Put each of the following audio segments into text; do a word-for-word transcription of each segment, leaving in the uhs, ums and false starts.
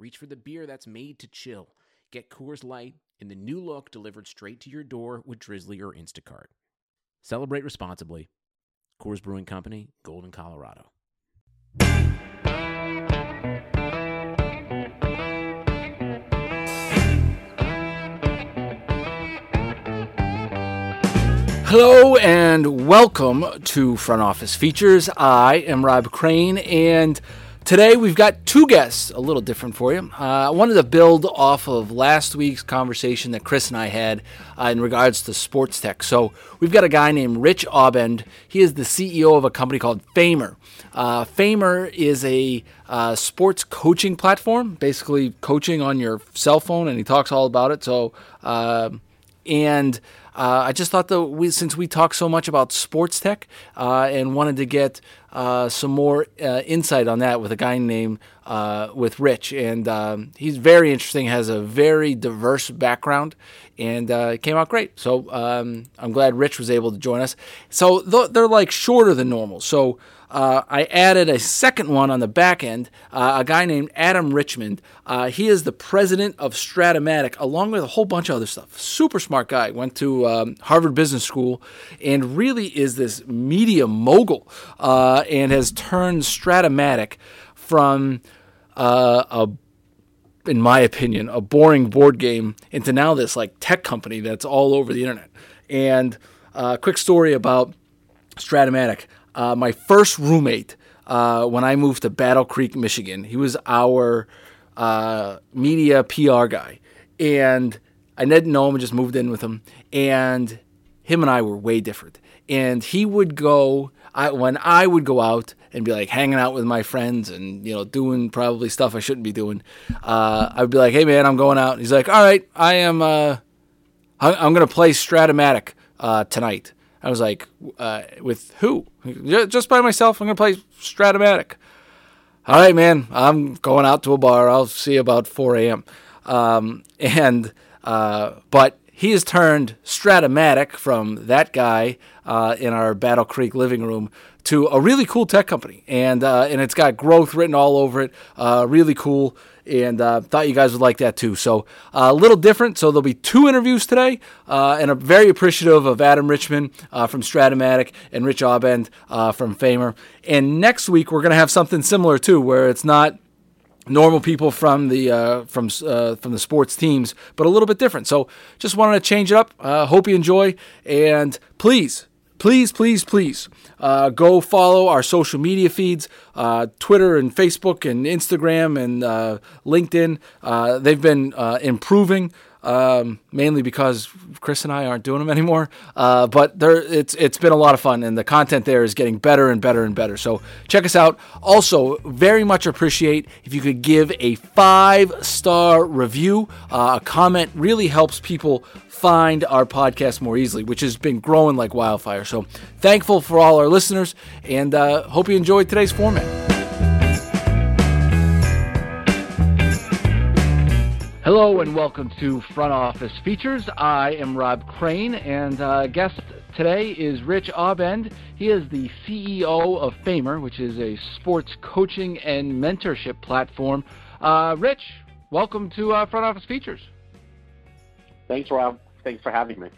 reach for the beer that's made to chill. Get Coors Light in the new look delivered straight to your door with Drizzly or Instacart. Celebrate responsibly. Coors Brewing Company, Golden, Colorado. Hello and welcome to Front Office Features. I am Rob Crane, and today we've got two guests, a little different for you. Uh, I wanted to build off of last week's conversation that Chris and I had uh, in regards to sports tech. So we've got a guy named Rich Aubend. He is the C E O of a company called Famer. Uh, Famer is a uh, sports coaching platform, basically coaching on your cell phone, and he talks all about it. So, uh, and... Uh, I just thought that we, since we talk so much about sports tech uh, and wanted to get uh, some more uh, insight on that with a guy named uh, with Rich, and um, he's very interesting, has a very diverse background, and uh, it came out great. So um, I'm glad Rich was able to join us. So th- they're like shorter than normal. So uh, I added a second one on the back end, uh, a guy named Adam Richman. Uh, he is the president of Strat-O-Matic, along with a whole bunch of other stuff. Super smart guy. Went to um, Harvard Business School and really is this media mogul uh, and has turned Strat-O-Matic from, uh, a, in my opinion, a boring board game into now this like tech company that's all over the internet. And a uh, quick story about Strat-O-Matic. Uh, my first roommate, uh, when I moved to Battle Creek, Michigan, he was our uh, media P R guy. And I didn't know him, I just moved in with him. And him and I were way different. And he would go, I, when I would go out and be like hanging out with my friends and, you know, doing probably stuff I shouldn't be doing, uh, I'd be like, hey, man, I'm going out. And he's like, all right, I am, uh, I'm going to play Strat-O-Matic uh, tonight. I was like, uh, with who? Just by myself, I'm going to play Strat-O-Matic. All right, man, I'm going out to a bar. I'll see you about four a.m. Um, and uh, but he has turned Strat-O-Matic from that guy uh, in our Battle Creek living room to a really cool tech company. And, uh, and it's got growth written all over it, uh, really cool. And uh, thought you guys would like that too. So uh, a little different. So there'll be two interviews today, uh, and I'm very appreciative of Adam Richman uh, from Strat-O-Matic and Rich Aubend uh, from Famer. And next week we're going to have something similar too, where it's not normal people from the uh, from uh, from the sports teams, but a little bit different. So just wanted to change it up. Uh, hope you enjoy, and please. Please, please, please uh, go follow our social media feeds, uh, Twitter and Facebook and Instagram and uh, LinkedIn. Uh, they've been uh, improving, um, mainly because Chris and I aren't doing them anymore. Uh, but there, it's it's been a lot of fun, and the content there is getting better and better and better. So check us out. Also, very much appreciate if you could give a five-star review. Uh, a comment really helps people find our podcast more easily, which has been growing like wildfire. So thankful for all our listeners, and uh, hope you enjoyed today's format. Hello and welcome to Front Office Features. I am Rob Crane, and uh, guest today is Rich Aubend. He is the C E O of Famer, which is a sports coaching and mentorship platform. Uh, Rich, welcome to uh, Front Office Features. Thanks, Rob. Thanks for having me.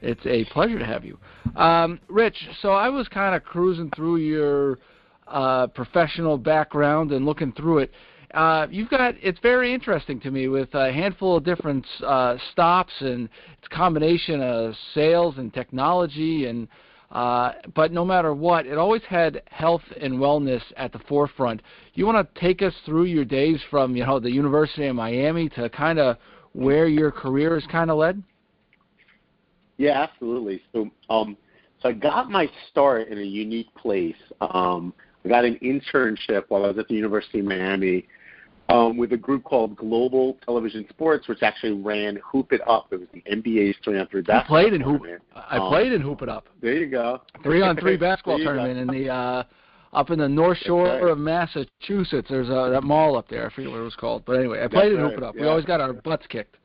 It's a pleasure to have you. Um, Rich, so I was kind of cruising through your uh, professional background and looking through it. Uh, you've got, it's very interesting to me, with a handful of different uh, stops, and it's a combination of sales and technology, and uh, but no matter what, it always had health and wellness at the forefront. You want to take us through your days from, you know, the University of Miami to kind of where your career has kind of led? Yeah, absolutely. So, um, so I got my start in a unique place. Um, I got an internship while I was at the University of Miami um, with a group called Global Television Sports, which actually ran Hoop It Up. It was the N B A's three-on-three basketball I played in tournament. Hoop, I um, played in Hoop It Up. There you go. Three-on-three basketball tournament in the uh, up in the North Shore right. of Massachusetts. There's a, that mall up there. I forget what it was called. But anyway, I played That's in right. Hoop It Up. Yeah. We always got our butts kicked.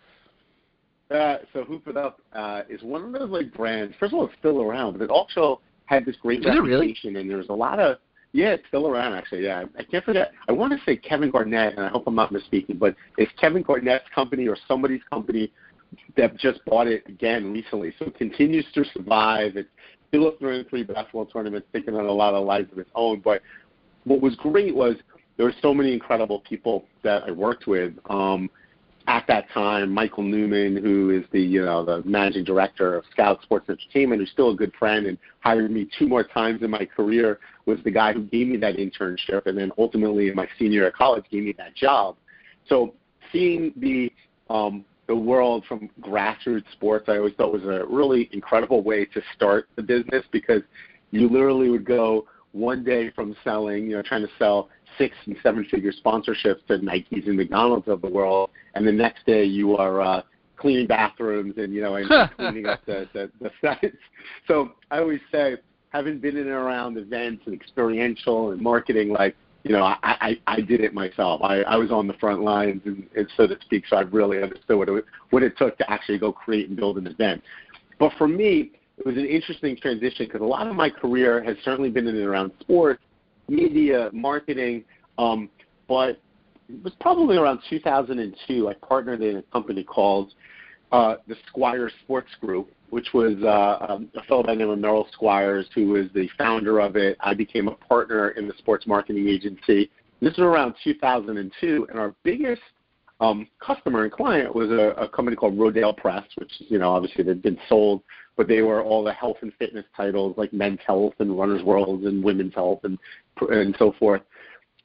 Uh, so Hoop It Up uh, is one of those like brands. First of all, it's still around, but it also had this great is reputation, really? And there was a lot of yeah, it's still around actually. Yeah, I can't forget. I want to say Kevin Garnett, and I hope I'm not misspeaking, but it's Kevin Garnett's company or somebody's company that just bought it again recently. So it continues to survive. It's still a three and three basketball tournament, taking on a lot of lives of its own. But what was great was there were so many incredible people that I worked with. Um, At that time, Michael Newman, who is the you know the managing director of Scout Sports Entertainment, who's still a good friend and hired me two more times in my career, was the guy who gave me that internship, and then ultimately in my senior year at college gave me that job. So seeing the um, the world from grassroots sports, I always thought was a really incredible way to start the business, because you literally would go one day from selling, you know, trying to sell six and seven figure sponsorships to Nikes and McDonald's of the world, and the next day you are uh, cleaning bathrooms and you know and cleaning up the, the, the sites. So I always say, having been in and around events and experiential and marketing, like you know, I, I, I did it myself. I, I was on the front lines, and, and so to speak. So I really understood what it what it took to actually go create and build an event. But for me, it was an interesting transition, because a lot of my career has certainly been in and around sports, media, marketing, um, but it was probably around two thousand two I partnered in a company called uh, the Squire Sports Group, which was uh, um, a fellow by the name of Meryl Squires, who was the founder of it. I became a partner in the sports marketing agency. This was around two thousand two and our biggest um, customer and client was a, a company called Rodale Press, which, you know, obviously they'd been sold, but they were all the health and fitness titles like Men's Health and Runner's World and Women's Health and and so forth.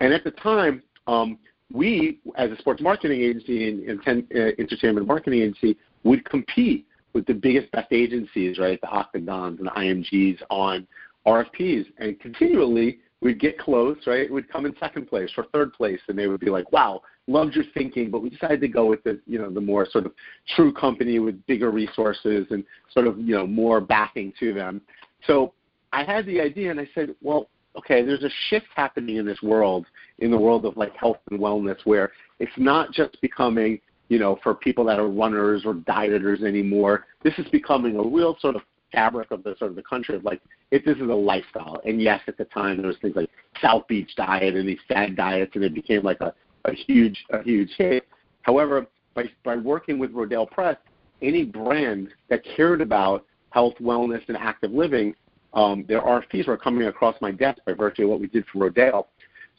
And at the time, um, we, as a sports marketing agency and, and ten, uh, entertainment marketing agency, would compete with the biggest, best agencies, right, the Octagons and the I M Gs on R F Ps. And continually, we'd get close, right, we'd come in second place or third place, and they would be like, wow, loved your thinking, but we decided to go with the, you know, the more sort of true company with bigger resources and sort of, you know, more backing to them. So I had the idea, and I said, well, okay, there's a shift happening in this world, in the world of like health and wellness, where it's not just becoming, you know, for people that are runners or dieters anymore. This is becoming a real sort of fabric of the sort of the country of like, if this is a lifestyle. And yes, at the time there was things like South Beach diet and these fad diets, and it became like a a huge, a huge hit. However, by by working with Rodale Press, any brand that cared about health, wellness, and active living, um, their R F Ps were coming across my desk by virtue of what we did for Rodale.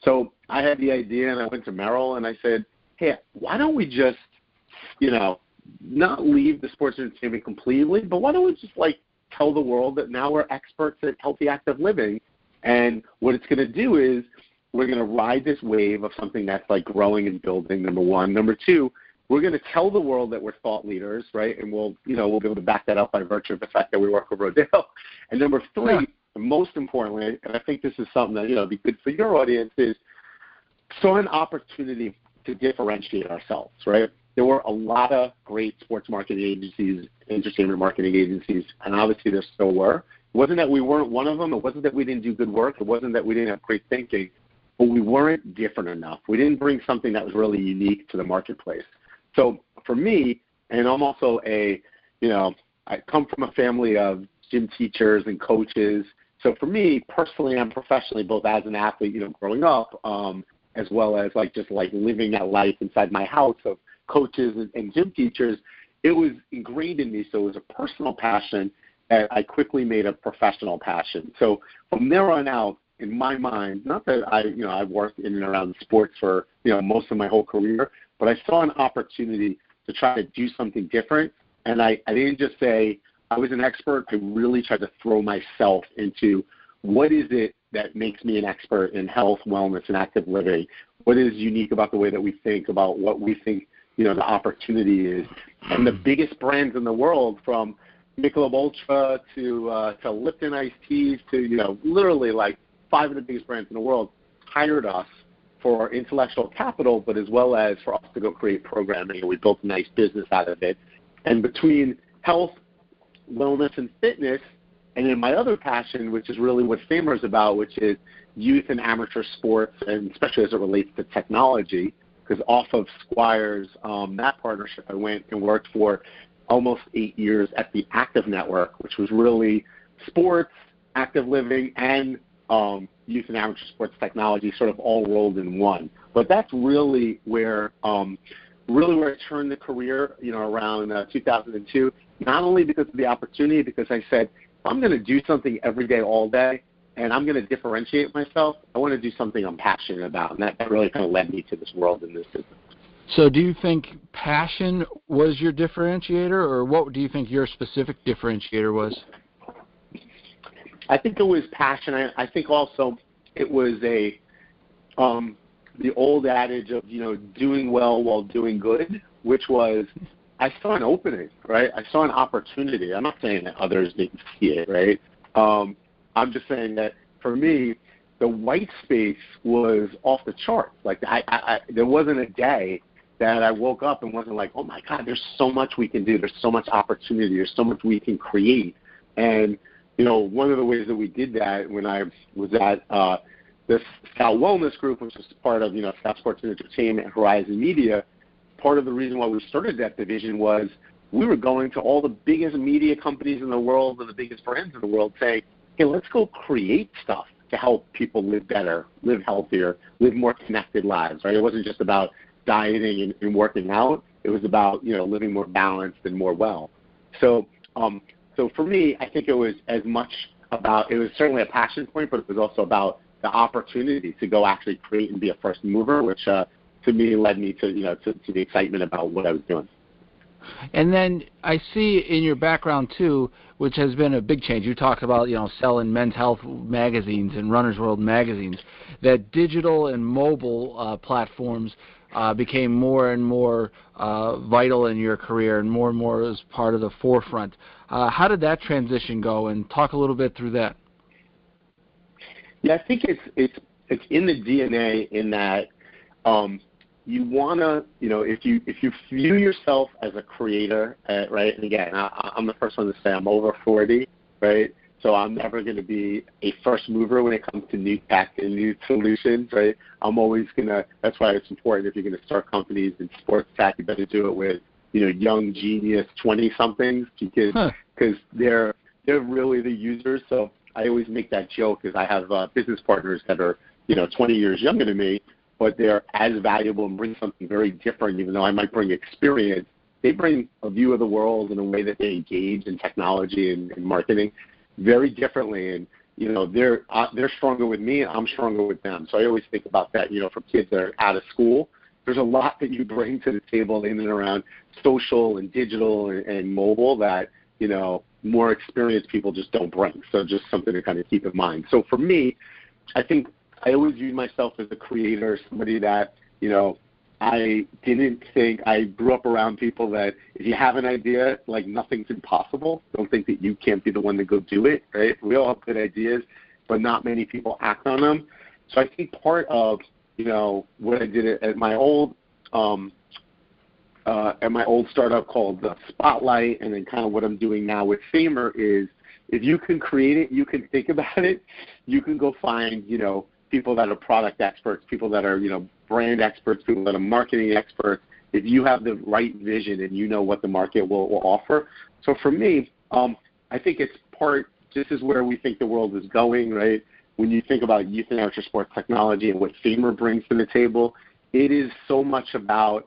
So I had the idea, and I went to Merrill, and I said, hey, why don't we just, you know, not leave the sports entertainment completely, but why don't we just, like, tell the world that now we're experts at healthy, active living, and what it's going to do is we're going to ride this wave of something that's like growing and building, number one. Number two, we're going to tell the world that we're thought leaders, right? And we'll, you know, we'll be able to back that up by virtue of the fact that we work with Rodale. And number three, yeah. most importantly, and I think this is something that, you know, be good for your audience, is saw an opportunity to differentiate ourselves, right? There were a lot of great sports marketing agencies, entertainment marketing agencies, and obviously there still were. It wasn't that we weren't one of them. It wasn't that we didn't do good work. It wasn't that we didn't have great thinking. But we weren't different enough. We didn't bring something that was really unique to the marketplace. So for me, and I'm also a, you know, I come from a family of gym teachers and coaches. So for me, personally and professionally, both as an athlete, you know, growing up, um, as well as like just like living that life inside my house of coaches and, and gym teachers, it was ingrained in me. So it was a personal passion that I quickly made a professional passion. So from there on out, in my mind, not that I, you know, I've worked in and around sports for, you know, most of my whole career, but I saw an opportunity to try to do something different. And I, I didn't just say I was an expert. I really tried to throw myself into what is it that makes me an expert in health, wellness, and active living? What is unique about the way that we think, about what we think, you know, the opportunity is? And the biggest brands in the world, from Michelob Ultra to, uh, to Lipton Iced Teas to, you know, literally like, five of the biggest brands in the world hired us for our intellectual capital, but as well as for us to go create programming, and we built a nice business out of it. And between health, wellness, and fitness, and then my other passion, which is really what Famer is about, which is youth and amateur sports, and especially as it relates to technology, because off of Squires, um, that partnership, I went and worked for almost eight years at the Active Network, which was really sports, active living, and um, youth and amateur sports technology sort of all rolled in one. But that's really where um, really where I turned the career, you know, around uh, two thousand two, not only because of the opportunity, because I said, I'm going to do something every day, all day, and I'm going to differentiate myself. I want to do something I'm passionate about, and that really kind of led me to this world and this business. So do you think passion was your differentiator, or what do you think your specific differentiator was? I think it was passion. I, I think also it was a um, the old adage of, you know, doing well while doing good, which was – I saw an opening, right? I saw an opportunity. I'm not saying that others didn't see it, right? Um, I'm just saying that for me, the white space was off the charts. Like I, I, I, there wasn't a day that I woke up and wasn't like, oh my God, there's so much we can do. There's so much opportunity. There's so much we can create. And, you know, one of the ways that we did that when I was at uh, this Scout Wellness Group, which was part of, you know, Scout Sports Entertainment and Horizon Media, part of the reason why we started that division was we were going to all the biggest media companies in the world and the biggest brands in the world saying, hey, let's go create stuff to help people live better, live healthier, live more connected lives, right? It wasn't just about dieting and, and working out. It was about, you know, living more balanced and more well. So um, so for me, I think it was as much about, it was certainly a passion point, but it was also about the opportunity to go actually create and be a first mover, which uh, to me led me to, you know, to, to the excitement about what I was doing. And then I see in your background too, which has been a big change. You talked about, you know, selling Men's Health magazines and Runner's World magazines, that digital and mobile uh, platforms uh, became more and more uh, vital in your career and more and more as part of the forefront. Uh, how did that transition go? And talk a little bit through that. Yeah, I think it's it's it's in the D N A in that. Um, You want to, you know, if you if you view yourself as a creator, uh, right, and again, I, I'm the first one to say I'm over forty, right, so I'm never going to be a first mover when it comes to new tech and new solutions, right? I'm always going to, that's why it's important if you're going to start companies in sports tech, you better do it with, you know, young, genius twenty-somethings because huh. cause they're, they're really the users. So I always make that joke because I have uh, business partners that are, you know, twenty years younger than me, but they're as valuable and bring something very different, even though I might bring experience. They bring a view of the world in a way that they engage in technology and, and marketing very differently. And, you know, they're uh, they're stronger with me, and I'm stronger with them. So I always think about that, you know, for kids that are out of school, there's a lot that you bring to the table in and around social and digital and, and mobile that, you know, more experienced people just don't bring. So just something to kind of keep in mind. So for me, I think I always viewed myself as a creator, somebody that, you know, I didn't think, I grew up around people that if you have an idea, like nothing's impossible. Don't think that you can't be the one to go do it, right? We all have good ideas, but not many people act on them. So I think part of, you know, what I did at my old, um, uh, at my old startup called the Spotlight, and then kind of what I'm doing now with Famer is if you can create it, you can think about it, you can go find, you know, people that are product experts, people that are, you know, brand experts, people that are marketing experts, if you have the right vision and you know what the market will, will offer. So for me, um, I think it's part, this is where we think the world is going, right? When you think about youth and amateur sports technology and what Famer brings to the table, it is so much about,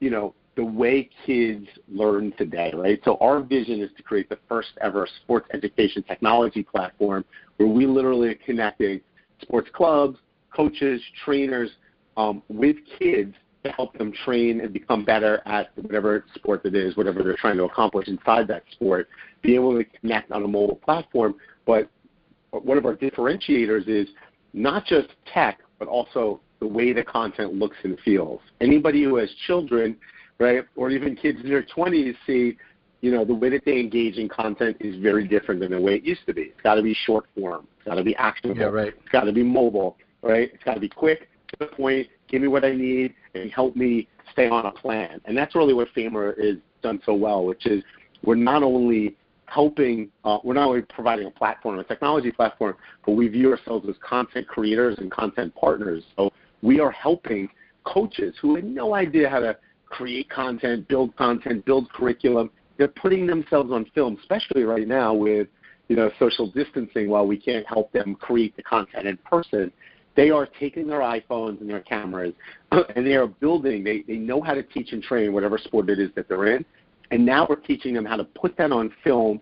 you know, the way kids learn today, right? So our vision is to create the first ever sports education technology platform where we literally are connecting sports clubs, coaches, trainers, um, with kids to help them train and become better at whatever sport it is, whatever they're trying to accomplish inside that sport, be able to connect on a mobile platform. But one of our differentiators is not just tech, but also the way the content looks and feels. Anybody who has children, right, or even kids in their twenties see, you know, the way that they engage in content is very different than the way it used to be. It's got to be short form. It's got to be actionable. Yeah, right. It's got to be mobile, right? It's got to be quick, to the point, give me what I need, and help me stay on a plan. And that's really what Famer has done so well, which is we're not only helping, uh, we're not only providing a platform, a technology platform, but we view ourselves as content creators and content partners. So we are helping coaches who had no idea how to create content, build content, build curriculum. They're putting themselves on film, especially right now with, you know, social distancing, while we can't help them create the content in person. They are taking their iPhones and their cameras, and they are building. They, they know how to teach and train whatever sport it is that they're in, and now we're teaching them how to put that on film,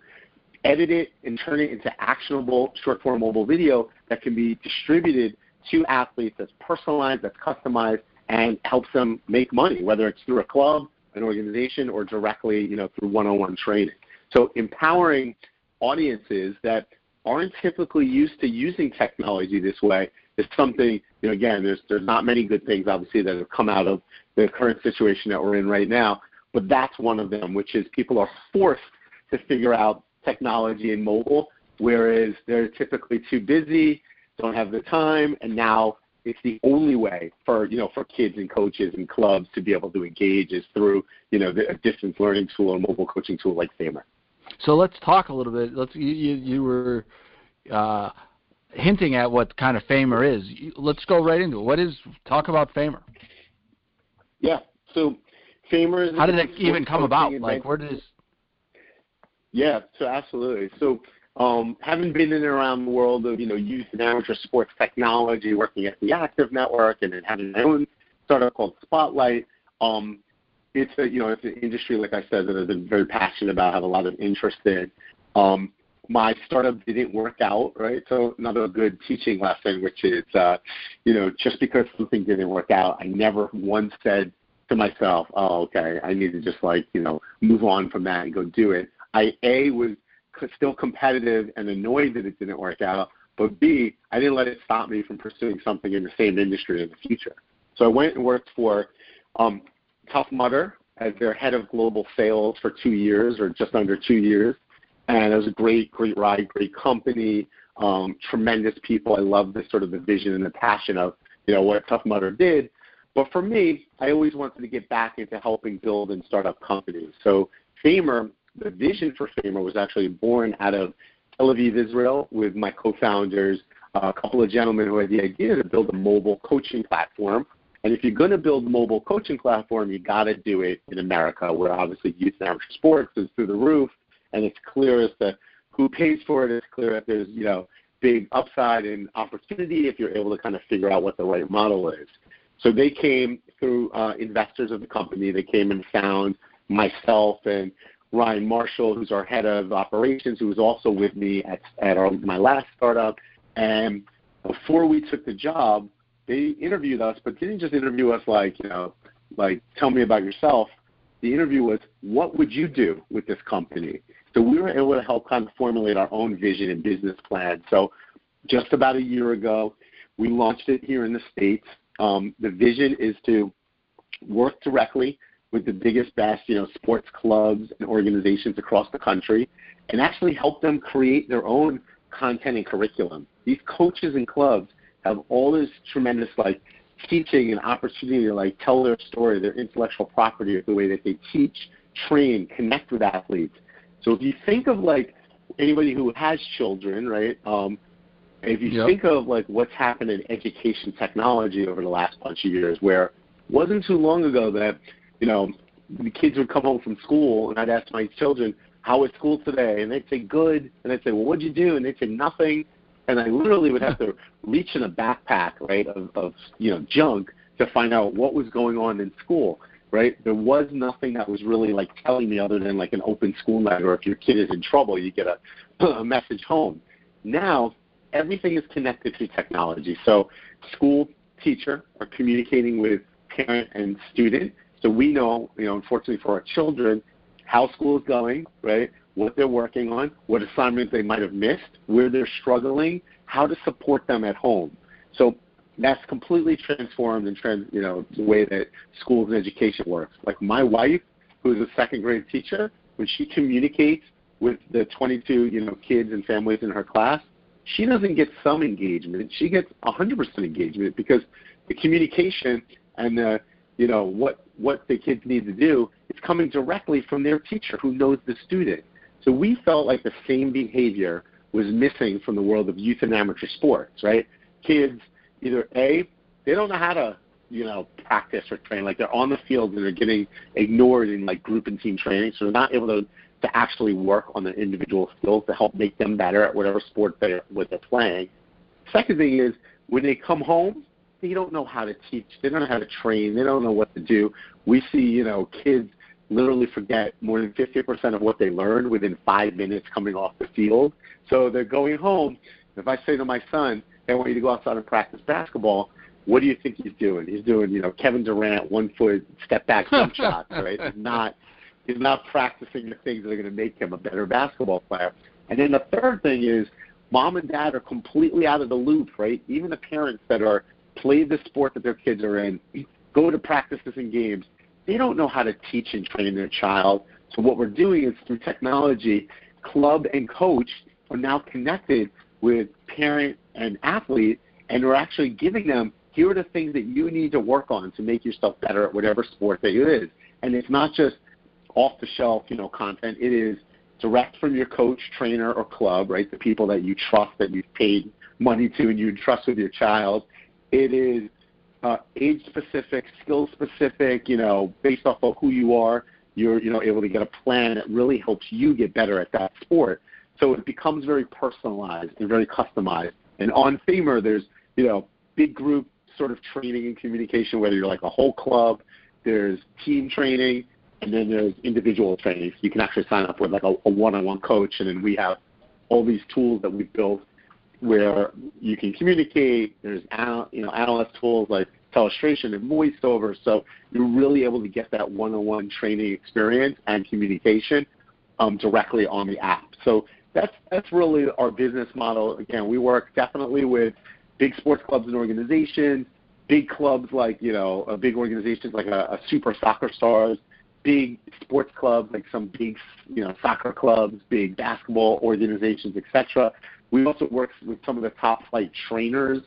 edit it, and turn it into actionable short-form mobile video that can be distributed to athletes that's personalized, that's customized, and helps them make money, whether it's through a club, an organization, or directly, you know, through one-on-one training. So empowering audiences that aren't typically used to using technology this way is something, you know, again, there's there's not many good things, obviously, that have come out of the current situation that we're in right now, but that's one of them, which is people are forced to figure out technology and mobile, whereas they're typically too busy, don't have the time, and now it's the only way for, you know, for kids and coaches and clubs to be able to engage is through, you know, the, a distance learning tool or mobile coaching tool like Famer. So let's talk a little bit. Let's you you, you were uh, hinting at what kind of Famer is. Let's go right into it. What is talk about Famer? Yeah. So Famer is. How did it even come about? Like, where does? Yeah. So absolutely. So um, having been in and around the world of, you know, youth and amateur sports technology, working at the Active Network, and then having my own startup called Spotlight. Um, It's a, you know, it's an industry, like I said, that I've been very passionate about, have a lot of interest in. Um, my startup didn't work out, right? So another good teaching lesson, which is, uh, you know, just because something didn't work out, I never once said to myself, oh, okay, I need to just, like, you know, move on from that and go do it. I, A, was still competitive and annoyed that it didn't work out, but B, I didn't let it stop me from pursuing something in the same industry in the future. So I went and worked for um, – Tough Mudder as their head of global sales for two years or just under two years. And it was a great, great ride, great company, um, tremendous people. I love the sort of the vision and the passion of, you know, what Tough Mudder did. But for me, I always wanted to get back into helping build and start up companies. So Famer, the vision for Famer was actually born out of Tel Aviv, Israel, with my co-founders, a couple of gentlemen who had the idea to build a mobile coaching platform. And if you're going to build mobile coaching platform, you got to do it in America, where obviously youth and amateur sports is through the roof, and it's clear as to who pays for it. It's clear that there's, you know, big upside and opportunity if you're able to kind of figure out what the right model is. So they came through uh, investors of the company. They came and found myself and Ryan Marshall, who's our head of operations, who was also with me at, at our, my last startup. And before we took the job, they interviewed us, but didn't just interview us like, you know, like, tell me about yourself. The interview was, what would you do with this company? So we were able to help kind of formulate our own vision and business plan. So just about a year ago, we launched it here in the States. Um, the vision is to work directly with the biggest, best, you know, sports clubs and organizations across the country and actually help them create their own content and curriculum. These coaches and clubs have all this tremendous, like, teaching and opportunity to, like, tell their story, their intellectual property of the way that they teach, train, connect with athletes. So if you think of, like, anybody who has children, right, um, if you yep. think of, like, what's happened in education technology over the last bunch of years, where it wasn't too long ago that, you know, the kids would come home from school and I'd ask my children, how was school today? And they'd say, good. And I'd say, well, what'd you do? And they'd say, nothing. And I literally would have to reach in a backpack, right, of, of, you know, junk to find out what was going on in school, right? There was nothing that was really, like, telling me other than, like, an open school letter, or if your kid is in trouble, you get a, a message home. Now everything is connected through technology. So school, teacher are communicating with parent and student. So we know, you know, unfortunately for our children, how school is going, right, what they're working on, what assignments they might have missed, where they're struggling, how to support them at home. So that's completely transformed and trans, you know, the way that schools and education works. Like my wife, who's a second grade teacher, when she communicates with the twenty-two, you know, kids and families in her class, she doesn't get some engagement. She gets one hundred percent engagement because the communication and the, you know, what what the kids need to do is coming directly from their teacher who knows the student. So we felt like the same behavior was missing from the world of youth and amateur sports, right? Kids, either A, they don't know how to, you know, practice or train. Like, they're on the field and they're getting ignored in, like, group and team training, so they're not able to, to actually work on their individual skills to help make them better at whatever sport they're, what they're playing. Second thing is, when they come home, they don't know how to teach. They don't know how to train. They don't know what to do. We see, you know, kids literally forget more than fifty percent of what they learned within five minutes coming off the field. So they're going home. If I say to my son, I want you to go outside and practice basketball, what do you think he's doing? He's doing, you know, Kevin Durant, one foot, step back, jump shots, right? He's not, he's not practicing the things that are going to make him a better basketball player. And then the third thing is, mom and dad are completely out of the loop, right? Even the parents that are play the sport that their kids are in, go to practices and games, they don't know how to teach and train their child. So what we're doing is, through technology, club and coach are now connected with parent and athlete, and we're actually giving them, here are the things that you need to work on to make yourself better at whatever sport that it is. And it's not just off-the-shelf, you know, content. It is direct from your coach, trainer, or club, right, the people that you trust, that you've paid money to and you trust with your child. It is uh, age-specific, skill-specific, you know, based off of who you are, you're, you know, able to get a plan that really helps you get better at that sport. So it becomes very personalized and very customized. And on Famer, there's, you know, big group sort of training and communication, whether you're like a whole club, there's team training, and then there's individual training. So you can actually sign up with like a, a one-on-one coach, and then we have all these tools that we've built where you can communicate. There's, you know, analyst tools like telestration and voiceover. So you're really able to get that one-on-one training experience and communication um, directly on the app. So that's that's really our business model. Again, we work definitely with big sports clubs and organizations, big clubs like, you know, uh, big organizations like a, a Super Soccer Stars, big sports clubs like some big, you know, soccer clubs, big basketball organizations, et cetera. We also work with some of the top-flight trainers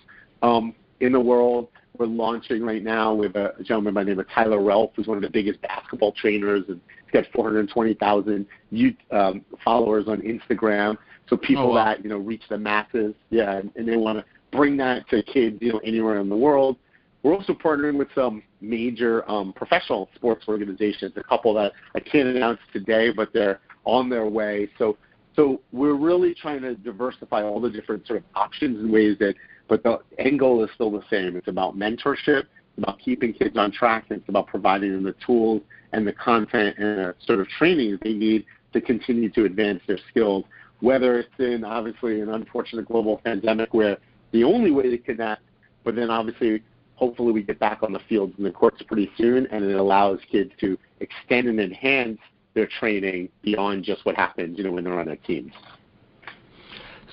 um, in the world. We're launching right now with a gentleman by the name of Tyler Relph, who's one of the biggest basketball trainers, and he's got four hundred twenty thousand youth um, followers on Instagram. So people oh, wow. that, you know, reach the masses, yeah, and, and they want to bring that to kids, you know, anywhere in the world. We're also partnering with some major um, professional sports organizations, a couple that I can't announce today, but they're on their way. So so we're really trying to diversify all the different sort of options and ways that, but the end goal is still the same. It's about mentorship, it's about keeping kids on track, and it's about providing them the tools and the content and the sort of training that they need to continue to advance their skills, whether it's in, obviously, an unfortunate global pandemic where the only way to connect, but then obviously, hopefully we get back on the fields and the courts pretty soon, and it allows kids to extend and enhance their training beyond just what happens, you know, when they're on a team.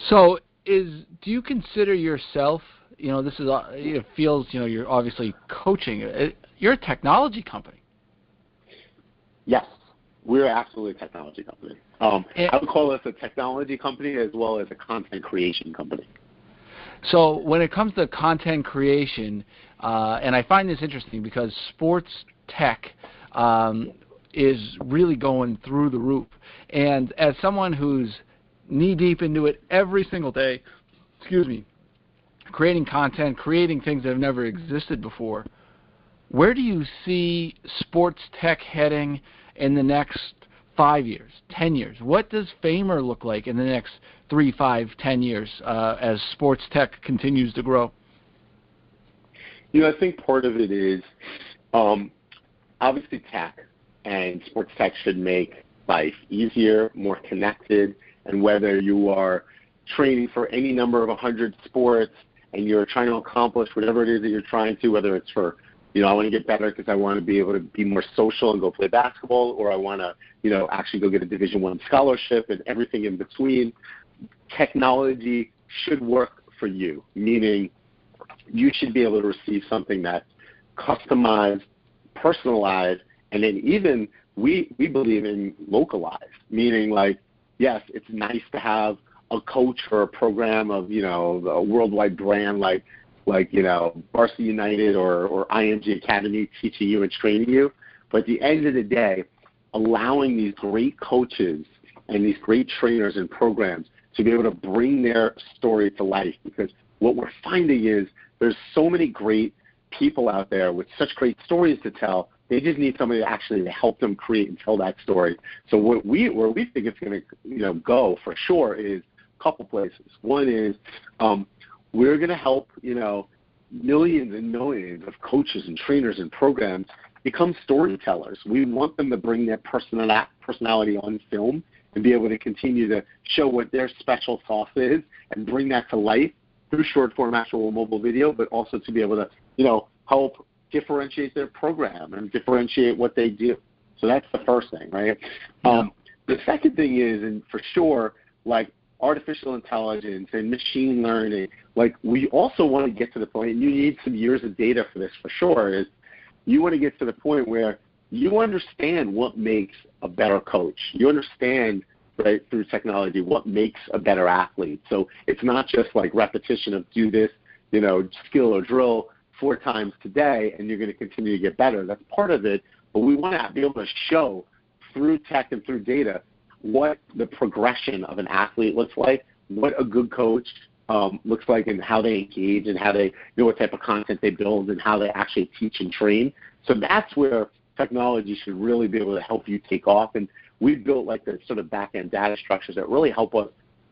So is, do you consider yourself, you know, this is, it feels, you know, you're obviously coaching. You're a technology company. Yes, we're absolutely a technology company. Um, and, I would call us a technology company as well as a content creation company. So when it comes to content creation, uh, and I find this interesting because sports tech um, is really going through the roof. And as someone who's knee-deep into it every single day, excuse me, creating content, creating things that have never existed before, where do you see sports tech heading in the next five years, ten years? What does Famer look like in the next three, five, ten years uh, as sports tech continues to grow? You know, I think part of it is um, obviously tech and sports tech should make life easier, more connected, and whether you are training for any number of one hundred sports and you're trying to accomplish whatever it is that you're trying to, whether it's for, you know, I want to get better because I want to be able to be more social and go play basketball, or I want to, you know, actually go get a Division One scholarship and everything in between, technology should work for you, meaning you should be able to receive something that's customized, personalized, and then even we, we believe in localized, meaning like, yes, it's nice to have a coach or a program of, you know, a worldwide brand like like, you know, Barca United or, or I M G Academy teaching you and training you. But at the end of the day, allowing these great coaches and these great trainers and programs to be able to bring their story to life, because what we're finding is there's so many great people out there with such great stories to tell. They just need somebody to actually help them create and tell that story. So what we where we think it's going to you know go for sure is a couple places. One is um, we're going to help you know millions and millions of coaches and trainers and programs become storytellers. We want them to bring their personal personality on film and be able to continue to show what their special sauce is and bring that to life through short form actual mobile video, but also to be able to you know help differentiate their program and differentiate what they do. So that's the first thing, right? Yeah. Um, the second thing is, and for sure, like artificial intelligence and machine learning, like we also want to get to the point, and you need some years of data for this for sure, is you want to get to the point where you understand what makes a better coach. You understand, right, through technology, what makes a better athlete. So it's not just like repetition of do this, you know, skill or drill four times today, and you're going to continue to get better. That's part of it, but we want to be able to show through tech and through data what the progression of an athlete looks like, what a good coach um, looks like, and how they engage and how they, you know, what type of content they build and how they actually teach and train. So that's where technology should really be able to help you take off. And we've built like the sort of back-end data structures that really help us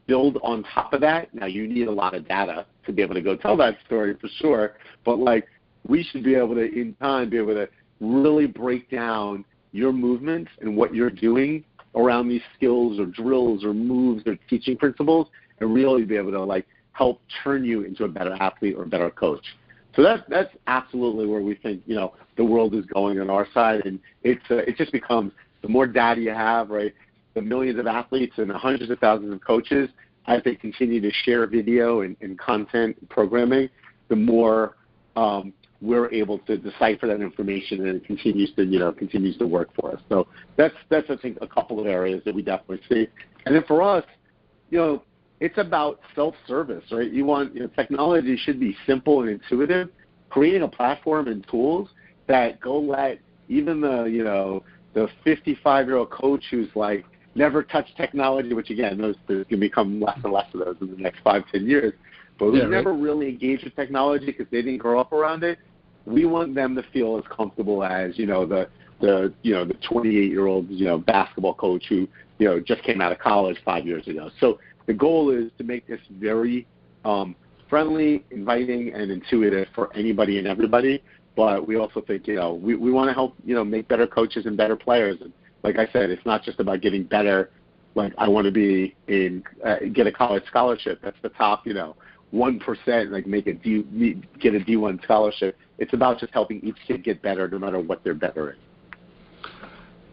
build on top of that. Now, you need a lot of data to be able to go tell that story for sure, but like we should be able to, in time, be able to really break down your movements and what you're doing around these skills or drills or moves or teaching principles, and really be able to like help turn you into a better athlete or a better coach. So that's that's absolutely where we think you know the world is going on our side, and it's uh, it just becomes the more data you have, right? The millions of athletes and the hundreds of thousands of coaches, as they continue to share video and, and content and programming, the more um, we're able to decipher that information, and it continues to, you know, continues to work for us. So that's, that's I think, a couple of areas that we definitely see. And then for us, you know, it's about self-service, right? You want, you know, technology should be simple and intuitive. Creating a platform and tools that go let even the, you know, the fifty-five-year-old coach who's like, never touch technology, which, again, those there's going to become less and less of those in the next five, ten years. But we yeah, never right. really engaged with technology because they didn't grow up around it. We want them to feel as comfortable as, you know, the the you know the twenty-eight-year-old you know basketball coach who you know just came out of college five years ago. So the goal is to make this very um, friendly, inviting, and intuitive for anybody and everybody. But we also think you know we, we want to help you know make better coaches and better players. And, like I said, it's not just about getting better. Like I want to be in, uh, get a college scholarship. That's the top, you know, one percent. Like make a D, get a D one scholarship. It's about just helping each kid get better, no matter what they're better at.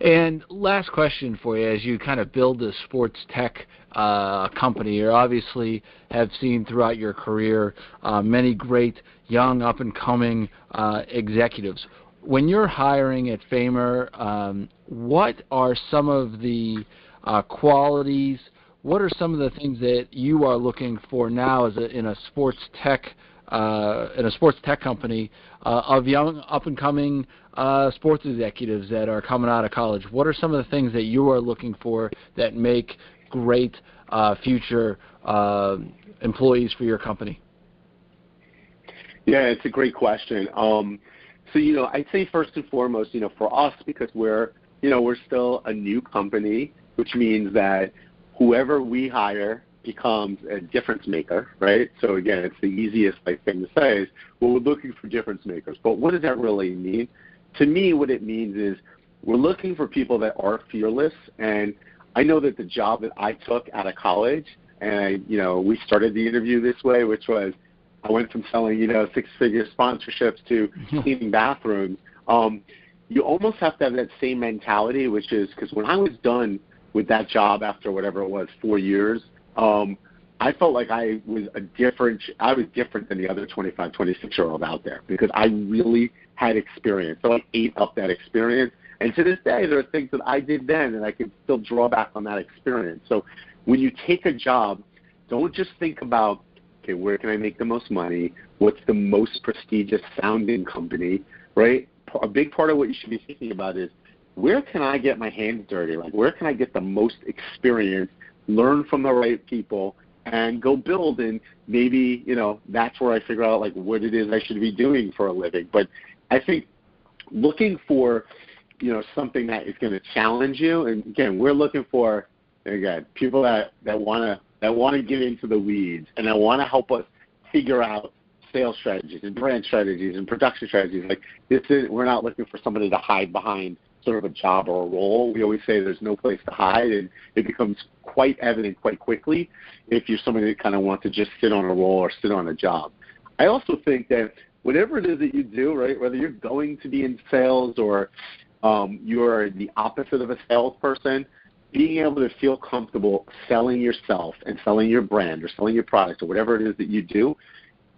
And last question for you, as you kind of build a sports tech uh, company, you obviously have seen throughout your career uh, many great young up and coming uh, executives. When you're hiring at Famer, um, what are some of the uh, qualities, what are some of the things that you are looking for now as a, in a sports tech uh, in a sports tech company uh, of young, up-and-coming uh, sports executives that are coming out of college? What are some of the things that you are looking for that make great uh, future uh, employees for your company? Yeah, it's a great question. Um, So, you know, I'd say first and foremost, you know, for us, because we're, you know, we're still a new company, which means that whoever we hire becomes a difference maker, right? So, again, it's the easiest like, thing to say is, well, we're looking for difference makers. But what does that really mean? To me, what it means is we're looking for people that are fearless. And I know that the job that I took out of college, and, I, you know, we started the interview this way, which was, I went from selling, you know, six-figure sponsorships to cleaning bathrooms. Um, you almost have to have that same mentality, which is because when I was done with that job after whatever it was, four years, um, I felt like I was a different. I was different than the other twenty-five, twenty-six-year-old out there because I really had experience. So I ate up that experience, and to this day, there are things that I did then, and I can still draw back on that experience. So when you take a job, don't just think about okay, where can I make the most money? What's the most prestigious sounding company, right? A big part of what you should be thinking about is, where can I get my hands dirty? Like, where can I get the most experience, learn from the right people, and go build? And maybe, you know, that's where I figure out, like, what it is I should be doing for a living. But I think looking for, you know, something that is going to challenge you, and, again, we're looking for, again, people that that want to that want to get into the weeds and that want to help us figure out sales strategies and brand strategies and production strategies. Like, this is, we're not looking for somebody to hide behind sort of a job or a role. We always say there's no place to hide, and it becomes quite evident quite quickly if you're somebody that kind of wants to just sit on a role or sit on a job. I also think that whatever it is that you do, right, whether you're going to be in sales or um, you're the opposite of a salesperson, being able to feel comfortable selling yourself and selling your brand or selling your product or whatever it is that you do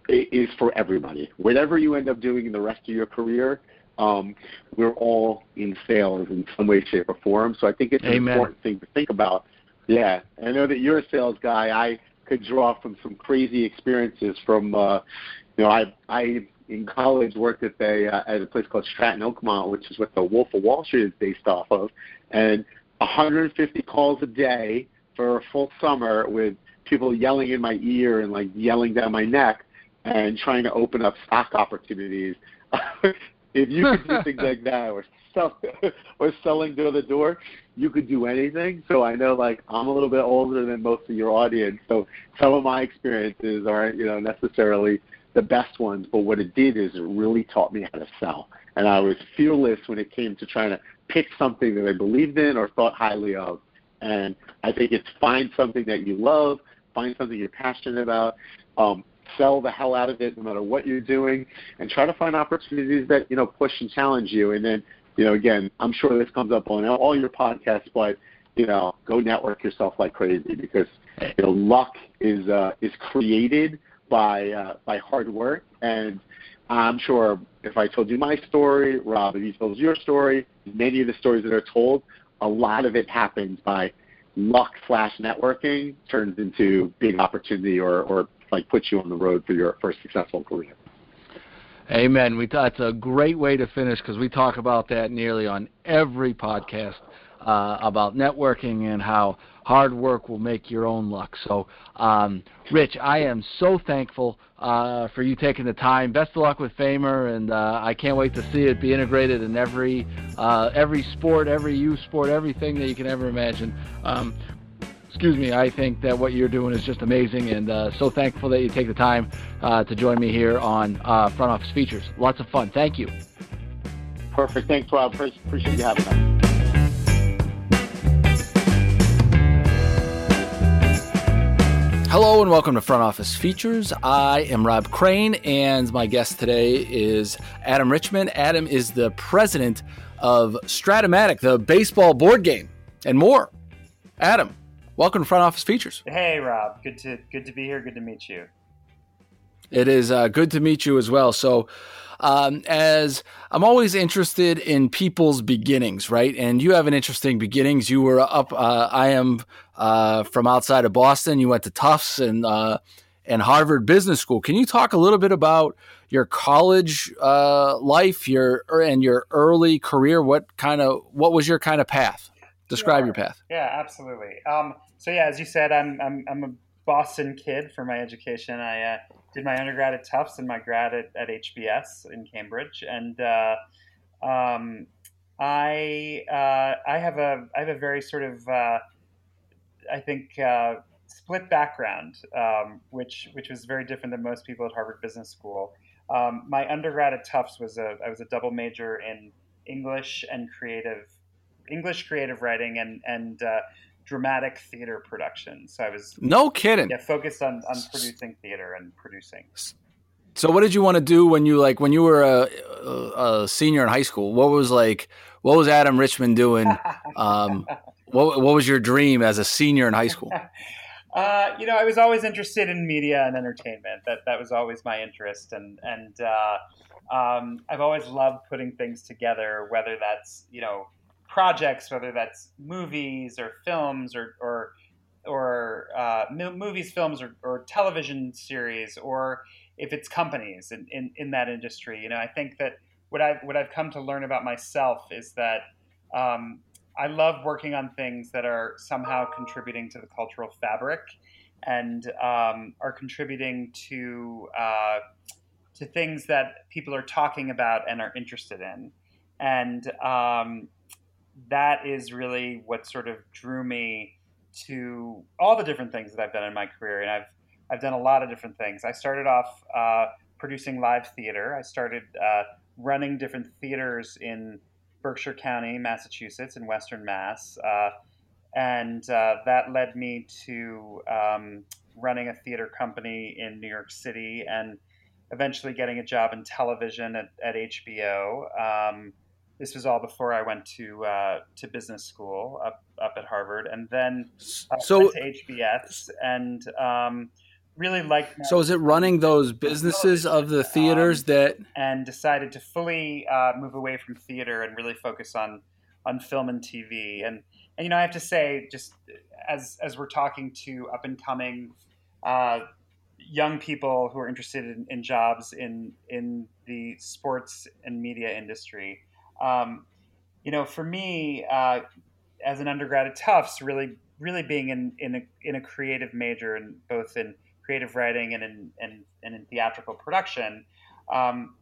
is for everybody. Whatever you end up doing in the rest of your career, um, we're all in sales in some way, shape, or form. So I think it's an Amen. important thing to think about. Yeah, I know that you're a sales guy. I could draw from some crazy experiences from, uh, you know, I I in college worked at a, uh, at a place called Stratton Oakmont, which is what the Wolf of Wall Street is based off of, and one hundred fifty calls a day for a full summer with people yelling in my ear and, like, yelling down my neck and trying to open up stock opportunities. If you could do things like that or stuff, or selling door to door, you could do anything. So I know, like, I'm a little bit older than most of your audience, so some of my experiences aren't, you know, necessarily the best ones, but what it did is it really taught me how to sell. And I was fearless when it came to trying to pick something that I believed in or thought highly of. And I think it's find something that you love, find something you're passionate about, um, sell the hell out of it no matter what you're doing, and try to find opportunities that, you know, push and challenge you. And then, you know, again, I'm sure this comes up on all your podcasts, but, you know, go network yourself like crazy, because, you know, luck is uh, is created by uh, by hard work. And I'm sure if I told you my story, Rob, if you told your story, many of the stories that are told, a lot of it happens by luck slash networking turns into big opportunity or, or like puts you on the road for your for a successful career. Amen. We thought it's a great way to finish, because we talk about that nearly on every podcast, uh, about networking and how hard work will make your own luck. So, um, Rich, I am so thankful uh, for you taking the time. Best of luck with Famer, and uh, I can't wait to see it be integrated in every uh, every sport, every youth sport, everything that you can ever imagine. Um, excuse me, I think that what you're doing is just amazing, and uh, so thankful that you take the time uh, to join me here on uh, Front Office Features. Lots of fun. Thank you. Perfect. Thanks, Rob. Appreciate you having us. Hello and welcome to Front Office Features. I am Rob Crane, and my guest today is Adam Richman. Adam is the president of Strat-O-Matic, the baseball board game, and more. Adam, welcome to Front Office Features. Hey, Rob. Good to good to be here. Good to meet you. It is uh, good to meet you as well. So, um, as I'm always interested in people's beginnings, right? And you have an interesting beginnings. You were up. Uh, I am uh, from outside of Boston. You went to Tufts and uh, and Harvard Business School. Can you talk a little bit about your college uh, life, your and your early career? What kind of what was your kind of path? Describe sure. your path. Yeah, absolutely. Um, so yeah, as you said, I'm I'm I'm a Boston kid for my education. I uh, did my undergrad at Tufts and my grad at, at H B S in Cambridge, and uh, um, I uh, I have a I have a very sort of uh, I think uh, split background, um, which which was very different than most people at Harvard Business School. Um, my undergrad at Tufts was a I was a double major in English and creative English creative writing and and uh, dramatic theater production. So I was no kidding. Yeah, focused on, on producing theater and producing. So what did you want to do when you like when you were a, a senior in high school? What was like what was Adam Richman doing? um, what what was your dream as a senior in high school? uh, you know, I was always interested in media and entertainment. That that was always my interest, and and uh, um, I've always loved putting things together, whether that's you know. projects, whether that's movies or films or, or or uh, movies, films, or, or television series, or if it's companies in, in, in that industry. You know, I think that what I've, what I've come to learn about myself is that um, I love working on things that are somehow contributing to the cultural fabric and um, are contributing to uh, to things that people are talking about and are interested in. And um, that is really what sort of drew me to all the different things that I've done in my career. And I've I've done a lot of different things. I started off uh, producing live theater. I started uh, running different theaters in Berkshire County, Massachusetts, in Western Mass. Uh, and uh, that led me to um, running a theater company in New York City and eventually getting a job in television at, at H B O. Um, this was all before I went to uh, to business school up, up at Harvard, and then I so, went to H B S and um, really liked that. So is it running those businesses of the theaters um, that... And decided to fully uh, move away from theater and really focus on on film and T V. And, and you know, I have to say, just as, as we're talking to up-and-coming uh young people who are interested in, in jobs in in the sports and media industry. Um, you know, for me, uh, as an undergrad at Tufts, really really being in in a, in a creative major, and both in creative writing and in and, and in theatrical production, um,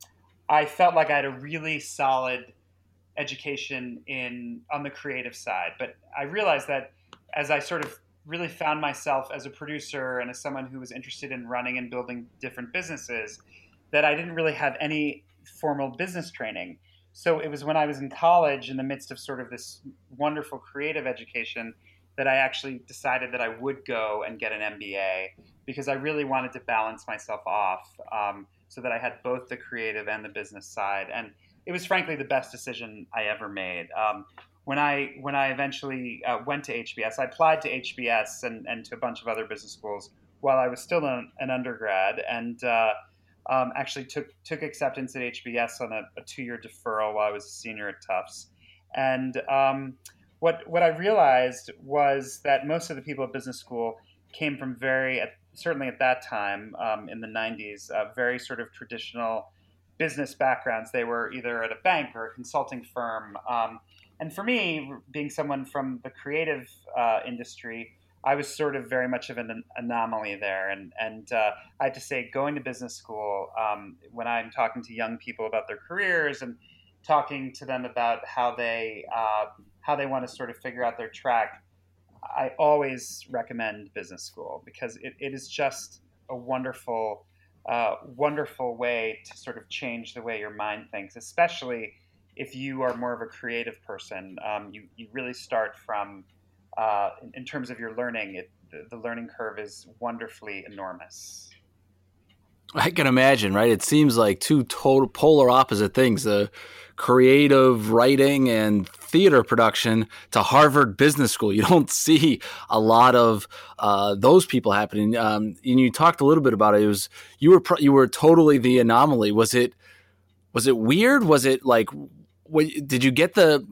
I felt like I had a really solid education in on the creative side. But I realized that as I sort of really found myself as a producer and as someone who was interested in running and building different businesses, that I didn't really have any formal business training. So it was when I was in college, in the midst of sort of this wonderful creative education, that I actually decided that I would go and get an M B A, because I really wanted to balance myself off um, so that I had both the creative and the business side. And it was frankly the best decision I ever made. Um, When I when I eventually uh, went to H B S, I applied to H B S and, and to a bunch of other business schools while I was still an, an undergrad, and uh, um, actually took took acceptance at H B S on a, a two-year deferral while I was a senior at Tufts. And um, what what I realized was that most of the people at business school came from very, certainly at that time um, in the nineties, uh, very sort of traditional business backgrounds. They were either at a bank or a consulting firm. Um, And for me, being someone from the creative uh, industry, I was sort of very much of an anomaly there. And, and uh, I have to say, going to business school, um, when I'm talking to young people about their careers and talking to them about how they uh, how they want to sort of figure out their track, I always recommend business school, because it, it is just a wonderful, uh, wonderful way to sort of change the way your mind thinks, especially if you are more of a creative person. Um, you, you really start from, uh, in, in terms of your learning, it, the, the learning curve is wonderfully enormous. I can imagine, right? It seems like two total polar opposite things, the creative writing and theater production to Harvard Business School. You don't see a lot of uh, those people happening. Um, and you talked a little bit about it. It was, you were, you were totally the anomaly. Was it, was it weird? Was it like, Did you get the?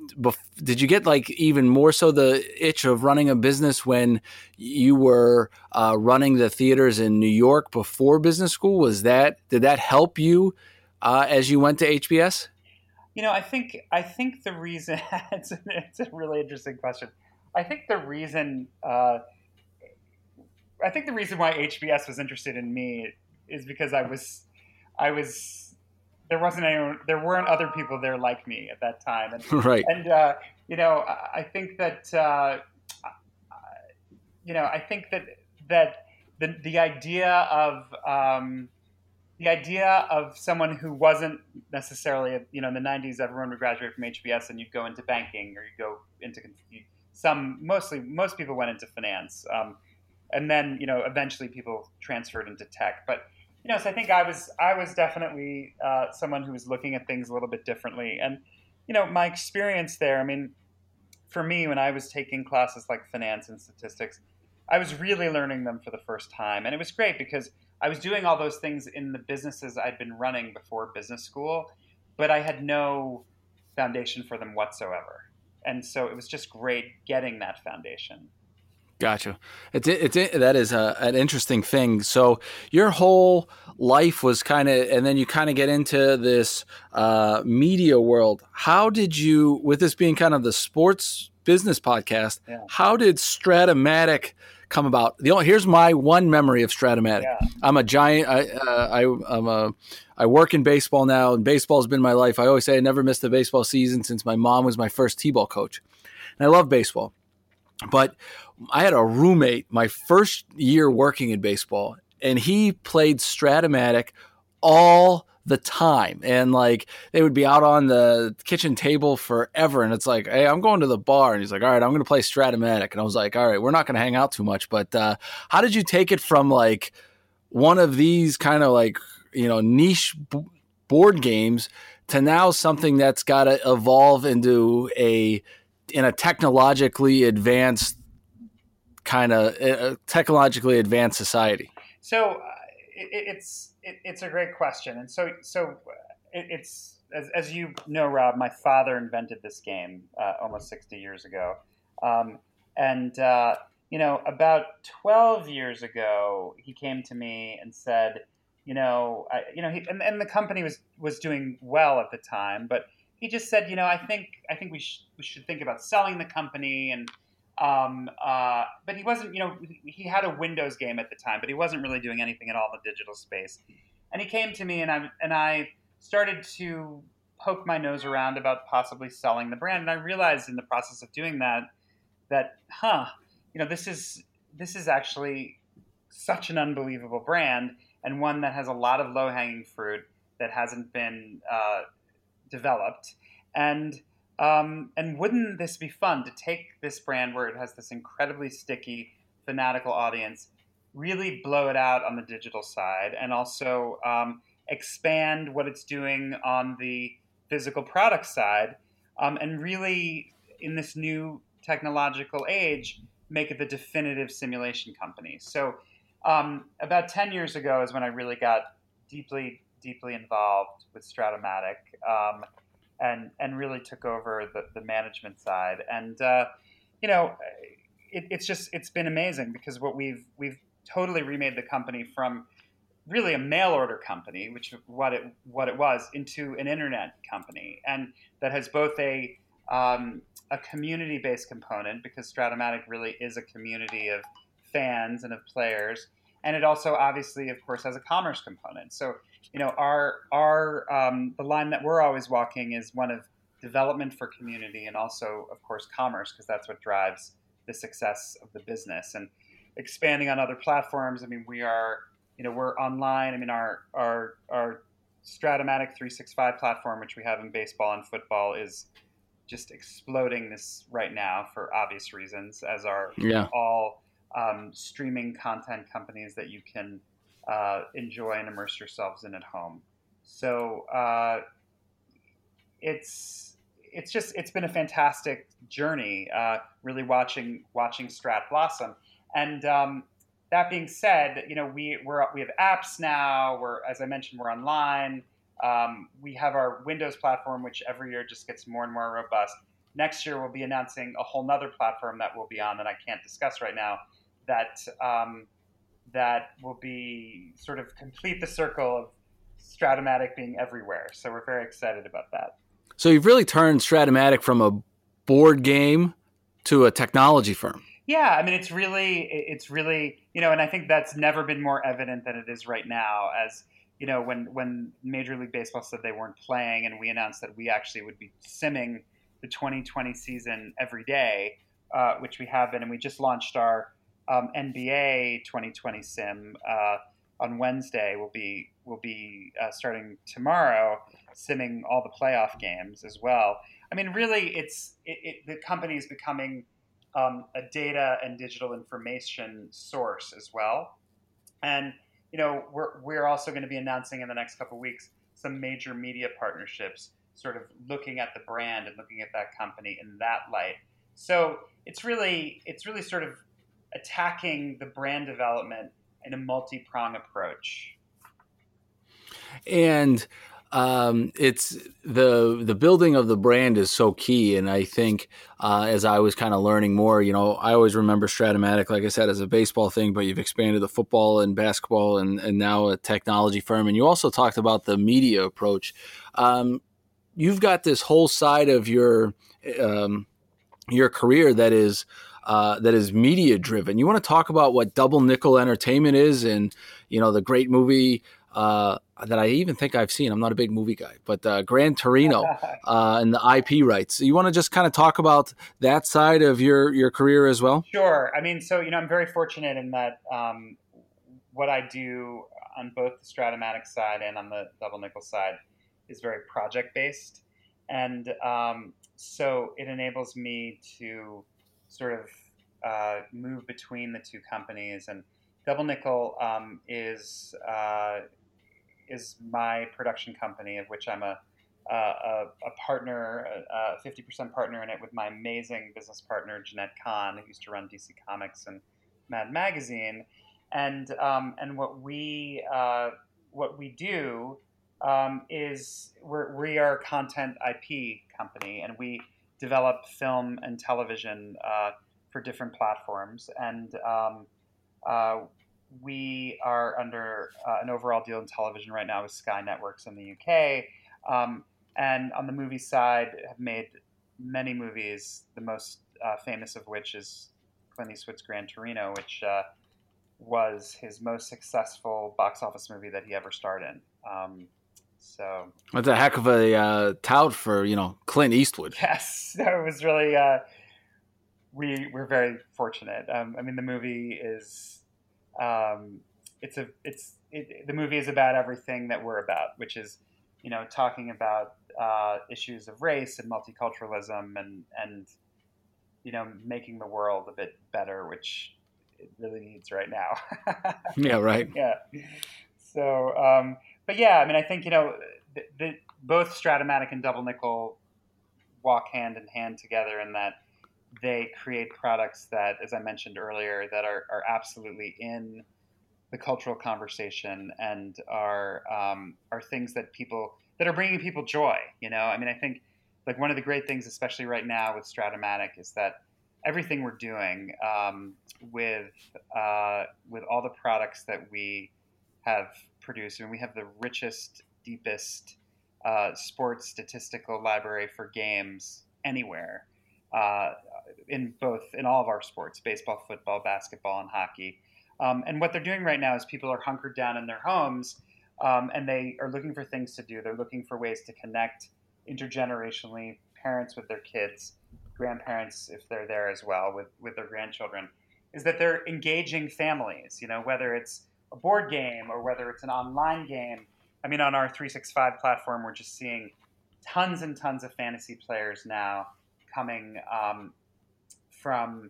Did you get like even more so the itch of running a business when you were uh, running the theaters in New York before business school? Was that did that help you uh, as you went to H B S? You know, I think I think the reason it's, a, it's a really interesting question. I think the reason uh, I think the reason why H B S was interested in me is because I was I was. There wasn't anyone. There weren't other people there like me at that time, and right. and uh, you know, I think that uh, you know, I think that that the the idea of um, the idea of someone who wasn't necessarily, you know, in the nineties, everyone would graduate from H B S and you'd go into banking or you'd go into some mostly most people went into finance, um, and then you know, eventually people transferred into tech, but. You know, so I think I was I was definitely uh, someone who was looking at things a little bit differently. And, you know, my experience there, I mean, for me, when I was taking classes like finance and statistics, I was really learning them for the first time. And it was great because I was doing all those things in the businesses I'd been running before business school, but I had no foundation for them whatsoever. And so it was just great getting that foundation. Gotcha. It's it's it, that is a, an interesting thing. So your whole life was kind of, and then you kind of get into this uh, media world. How did you, with this being kind of the sports business podcast, yeah. how did Strat-O-Matic come about? The only, here's my one memory of Strat-O-Matic. Yeah. I'm a giant. I uh, I I'm a I work in baseball now, and baseball has been my life. I always say I never missed a baseball season since my mom was my first t-ball coach, and I love baseball. But I had a roommate my first year working in baseball, and he played Strat-O-Matic all the time. And like they would be out on the kitchen table forever. And it's like, hey, I'm going to the bar. And he's like, all right, I'm going to play Strat-O-Matic. And I was like, all right, we're not going to hang out too much. But uh, how did you take it from like one of these kind of like, you know, niche b- board games to now something that's got to evolve into a in a technologically advanced kind of uh, technologically advanced society? So uh, it, it's, it, it's a great question. And so, so it, it's, as, as you know, Rob, my father invented this game uh, almost sixty years ago. Um, and, uh, you know, about twelve years ago, he came to me and said, you know, I, you know, he, and, and the company was, was doing well at the time, but he just said, you know, I think I think we, sh- we should think about selling the company. And um, uh, but he wasn't, you know, he had a Windows game at the time, but he wasn't really doing anything at all in the digital space. And he came to me, and I and I started to poke my nose around about possibly selling the brand. And I realized in the process of doing that that, huh, you know, this is this is actually such an unbelievable brand, and one that has a lot of low-hanging fruit that hasn't been Uh, developed, and um, and wouldn't this be fun to take this brand where it has this incredibly sticky, fanatical audience, really blow it out on the digital side, and also um, expand what it's doing on the physical product side, um, and really in this new technological age, make it the definitive simulation company. So um, about ten years ago is when I really got deeply deeply involved with Strat-O-Matic, um, and, and really took over the, the management side. And, uh, you know, it, it's just, it's been amazing because what we've, we've totally remade the company from really a mail order company, which what it, what it was, into an internet company. And that has both a, um, a community based component, because Strat-O-Matic really is a community of fans and of players. And it also obviously, of course, has a commerce component. So, you know, our our um, the line that we're always walking is one of development for community and also, of course, commerce, because that's what drives the success of the business. And expanding on other platforms, I mean, we are, you know, we're online. I mean, our our our Strat-O-Matic three sixty-five platform, which we have in baseball and football, is just exploding this right now for obvious reasons, as are yeah. all um, streaming content companies that you can Uh, enjoy and immerse yourselves in at home. So uh, it's it's just it's been a fantastic journey, uh, really watching watching Strat blossom. And um, that being said, you know we we're, we have apps now. We're, as I mentioned, we're online. Um, we have our Windows platform, which every year just gets more and more robust. Next year, we'll be announcing a whole nother platform that we'll be on that I can't discuss right now. That um, that will be sort of complete the circle of Strat-O-Matic being everywhere. So we're very excited about that. So you've really turned Strat-O-Matic from a board game to a technology firm. Yeah. I mean, it's really, it's really, you know, and I think that's never been more evident than it is right now, as, you know, when, when Major League Baseball said they weren't playing and we announced that we actually would be simming the twenty twenty season every day, uh, which we have been, and we just launched our Um, N B A twenty twenty sim uh, on Wednesday. We'll be we'll be uh, starting tomorrow, simming all the playoff games as well. I mean, really, it's it, it, the company is becoming um, a data and digital information source as well. And you know, we're we're also going to be announcing in the next couple of weeks some major media partnerships, sort of looking at the brand and looking at that company in that light. So it's really it's really sort of attacking the brand development in a multi-prong approach. And Um, it's the the building of the brand is so key, and I think uh, as I was kind of learning more, you know, I always remember Strat-O-Matic, like I said, as a baseball thing, but you've expanded to football and basketball, and and now a technology firm. And you also talked about the media approach. Um, you've got this whole side of your um, your career that is uh, that is media driven. You want to talk about what Double Nickel Entertainment is, and you know the great movie. Uh, that I even think I've seen. I'm not a big movie guy, but uh, Gran Torino uh, and the I P rights. You want to just kind of talk about that side of your, your career as well? Sure. I mean, so, you know, I'm very fortunate in that um, what I do on both the Strat-O-Matic side and on the Double Nickel side is very project-based. And um, so it enables me to sort of uh, move between the two companies. And Double Nickel um, is... Uh, is my production company, of which I'm a a, a partner, a fifty percent partner in it with my amazing business partner, Jeanette Kahn, who used to run D C Comics and Mad Magazine. And um, and what we uh, what we do um, is we're, we are a content I P company, and we develop film and television uh, for different platforms. And um, uh, we are under uh, an overall deal in television right now with Sky Networks in the U K. Um, and on the movie side, have made many movies, the most uh, famous of which is Clint Eastwood's Gran Torino, which uh, was his most successful box office movie that he ever starred in. Um, so that's a heck of a uh, tout for, you know, Clint Eastwood. Yes, that was really, uh, we were very fortunate. Um, I mean, the movie is... Um, it's a, it's, it, the movie is about everything that we're about, which is, you know, talking about, uh, issues of race and multiculturalism and, and, you know, making the world a bit better, which it really needs right now. Yeah. Right. Yeah. So, um, but yeah, I mean, I think, you know, the, the, both Strat-O-Matic and Double Nickel walk hand in hand together in that they create products that, as I mentioned earlier, that are, are absolutely in the cultural conversation and are um, are things that people that are bringing people joy. You know, I mean, I think like one of the great things, especially right now with Strat-O-Matic, is that everything we're doing um, with uh, with all the products that we have produced, and we have the richest, deepest uh, sports statistical library for games anywhere. Uh, in both, in all of our sports, baseball, football, basketball, and hockey. Um, and what they're doing right now is people are hunkered down in their homes um, and they are looking for things to do. They're looking for ways to connect intergenerationally, parents with their kids, grandparents, if they're there as well, with, with their grandchildren, is that they're engaging families, you know, whether it's a board game or whether it's an online game. I mean, on our three sixty-five platform, we're just seeing tons and tons of fantasy players now coming um, from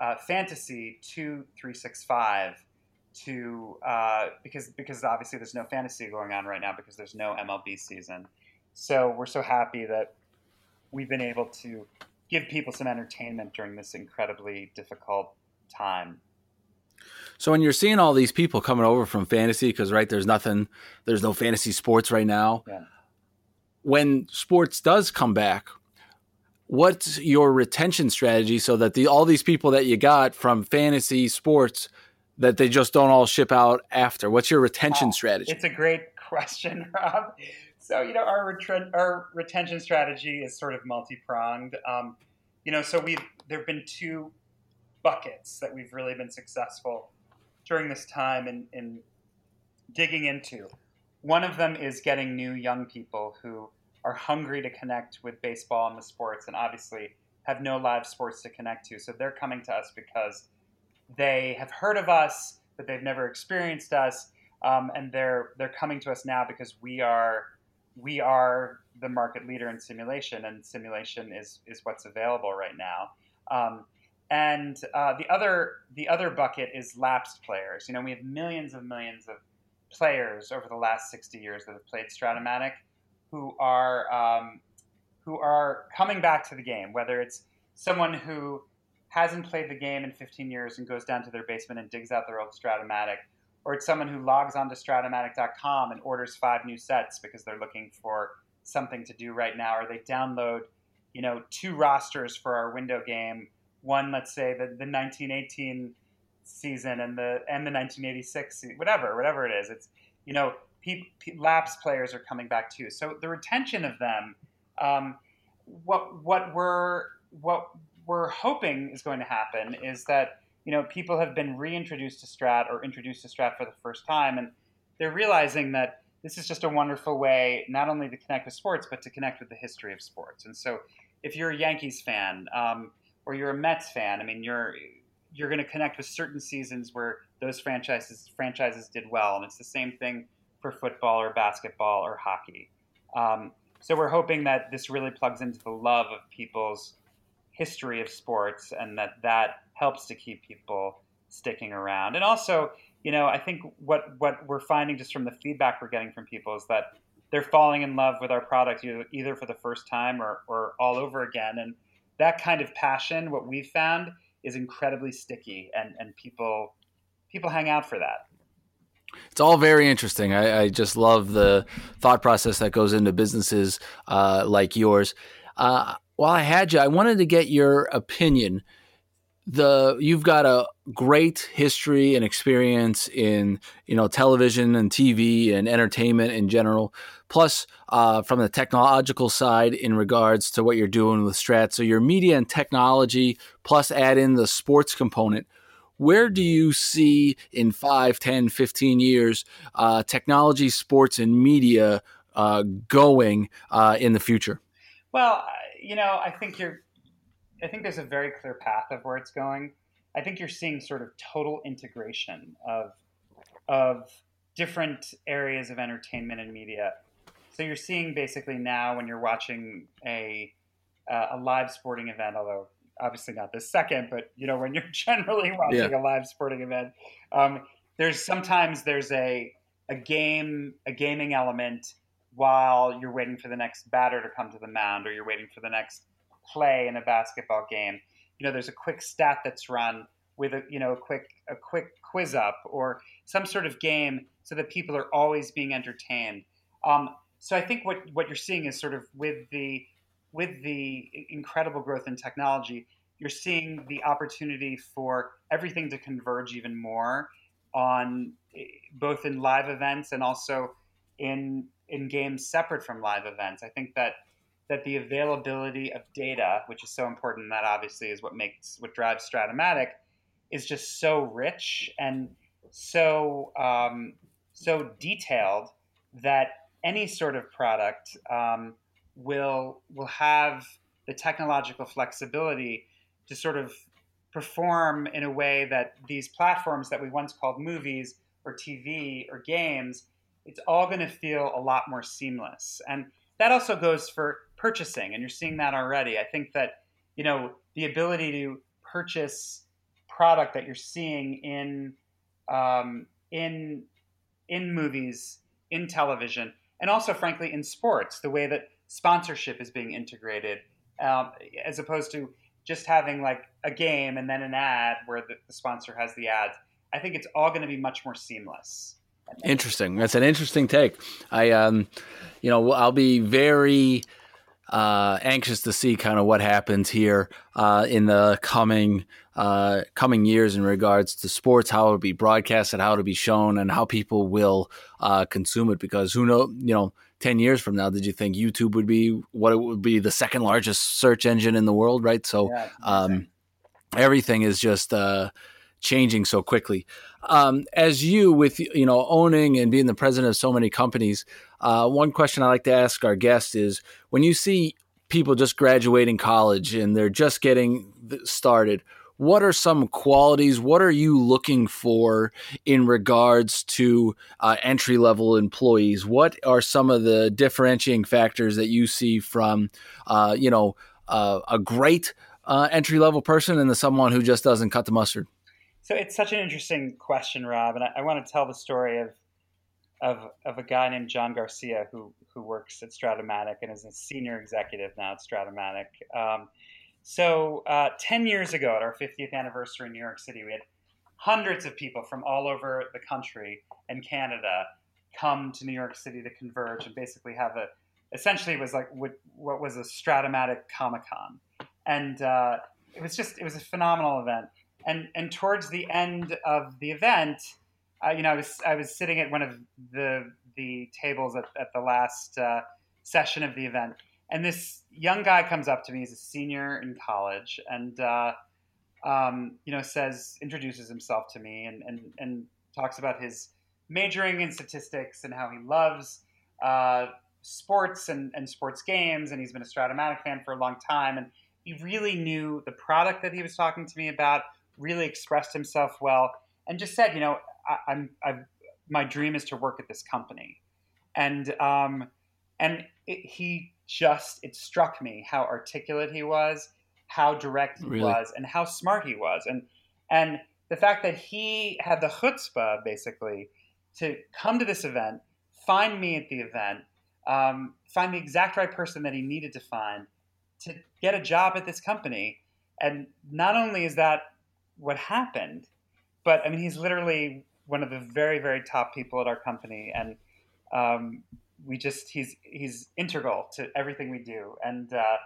uh, fantasy to three sixty-five to uh, because because obviously there's no fantasy going on right now because there's no M L B season. So we're so happy that we've been able to give people some entertainment during this incredibly difficult time. So when you're seeing all these people coming over from fantasy, because right there's nothing, there's no fantasy sports right now. Yeah. When sports does come back, what's your retention strategy so that the all these people that you got from fantasy sports that they just don't all ship out after? What's your retention oh, strategy? It's a great question, Rob. So, you know, our ret- our retention strategy is sort of multi-pronged. Um, you know, so we've there've been two buckets that we've really been successful during this time in, in digging into. One of them is getting new young people who are hungry to connect with baseball and the sports and obviously have no live sports to connect to. So they're coming to us because they have heard of us, but they've never experienced us. Um, and they're they're coming to us now because we are we are the market leader in simulation, and simulation is is what's available right now. Um, and uh, the other the other bucket is lapsed players. You know, we have millions and millions of players over the last sixty years that have played Strat-O-Matic, who are um, who are coming back to the game, whether it's someone who hasn't played the game in fifteen years and goes down to their basement and digs out their old Strat-O-Matic, or it's someone who logs on to Strat-O-Matic dot com and orders five new sets because they're looking for something to do right now, or they download, you know, two rosters for our window game. One, let's say, the, the nineteen eighteen season and the and the nineteen eighty-six season, whatever, whatever it is. It's, you know, pe- pe- lapsed players are coming back too. So the retention of them, um, what what we're what we're hoping is going to happen is that, you know, people have been reintroduced to Strat or introduced to Strat for the first time, and they're realizing that this is just a wonderful way not only to connect with sports, but to connect with the history of sports. And so if you're a Yankees fan um, or you're a Mets fan, I mean, you're you're going to connect with certain seasons where those franchises franchises did well. And it's the same thing for football or basketball or hockey. Um, so we're hoping that this really plugs into the love of people's history of sports, and that that helps to keep people sticking around. And also, you know, I think what, what we're finding just from the feedback we're getting from people is that they're falling in love with our product either, either for the first time or, or all over again. And that kind of passion, what we've found, is incredibly sticky, and, and people people hang out for that. It's all very interesting. I, I just love the thought process that goes into businesses uh, like yours. Uh, while I had you, I wanted to get your opinion. The you've got a great history and experience in, you know, television and T V and entertainment in general, plus uh, from the technological side in regards to what you're doing with Strat. So your media and technology, plus add in the sports component. Where do you see in five, ten, fifteen years uh, technology, sports, and media uh, going uh, in the future? Well, you know, I think you're I think there's a very clear path of where it's going. I think you're seeing sort of total integration of of different areas of entertainment and media. So you're seeing basically now when you're watching a uh, a live sporting event, although obviously not this second, but you know when you're generally watching yeah. a live sporting event, um, there's sometimes there's a a game a gaming element while you're waiting for the next batter to come to the mound, or you're waiting for the next play in a basketball game. You know, there's a quick stat that's run with a, you know, a quick, a quick quiz up or some sort of game so that people are always being entertained. Um, so I think what, what you're seeing is sort of with the, with the incredible growth in technology, you're seeing the opportunity for everything to converge even more on both in live events and also in, in games separate from live events. I think that, that the availability of data, which is so important, that obviously is what makes what drives Strat-O-Matic, is just so rich and so um, so detailed that any sort of product um, will will have the technological flexibility to sort of perform in a way that these platforms that we once called movies or T V or games, it's all going to feel a lot more seamless. And that also goes for purchasing, and you're seeing that already. I think that, you know, the ability to purchase product that you're seeing in um, in in movies, in television, and also, frankly, in sports, the way that sponsorship is being integrated, um, as opposed to just having like a game and then an ad where the, the sponsor has the ads. I think it's all going to be much more seamless. Interesting. That's an interesting take. I, um, you know, I'll be very uh, anxious to see kind of what happens here uh, in the coming uh, coming years in regards to sports, how it'll be broadcasted, how it'll be shown, and how people will uh, consume it. Because who knows, you know, ten years from now, did you think YouTube would be what it would be, the second largest search engine in the world, right? So yeah, um, everything is just uh, changing so quickly. Um, as you with, you know, owning and being the president of so many companies, uh, one question I like to ask our guests is when you see people just graduating college and they're just getting started, what are some qualities? What are you looking for in regards to uh, entry-level employees? What are some of the differentiating factors that you see from, uh, you know, uh, a great uh, entry-level person and the someone who just doesn't cut the mustard? So it's such an interesting question, Rob, and I, I want to tell the story of, of of a guy named John Garcia who who works at Strat-O-Matic and is a senior executive now at Strat-O-Matic. Um, so uh, ten years ago, at our fiftieth anniversary in New York City, we had hundreds of people from all over the country and Canada come to New York City to converge and basically have a, essentially it was like what, what was a Strat-O-Matic Comic-Con. And uh, it was just, it was a phenomenal event. And and towards the end of the event, uh, you know, I was I was sitting at one of the the tables at, at the last uh, session of the event, and this young guy comes up to me. He's a senior in college, and uh, um, you know, says introduces himself to me, and and and talks about his majoring in statistics and how he loves uh, sports and and sports games, and he's been a Strat-O-Matic fan for a long time, and he really knew the product that he was talking to me about. Really expressed himself well, and just said, you know, I, I'm, I've, my dream is to work at this company. And, um, and it, he just, it struck me how articulate he was, how direct he really? was, and how smart he was. And, and the fact that he had the chutzpah basically to come to this event, find me at the event, um, find the exact right person that he needed to find to get a job at this company. And not only is that what happened, but I mean, he's literally one of the very, very top people at our company. And, um, we just, he's, he's integral to everything we do. And, uh,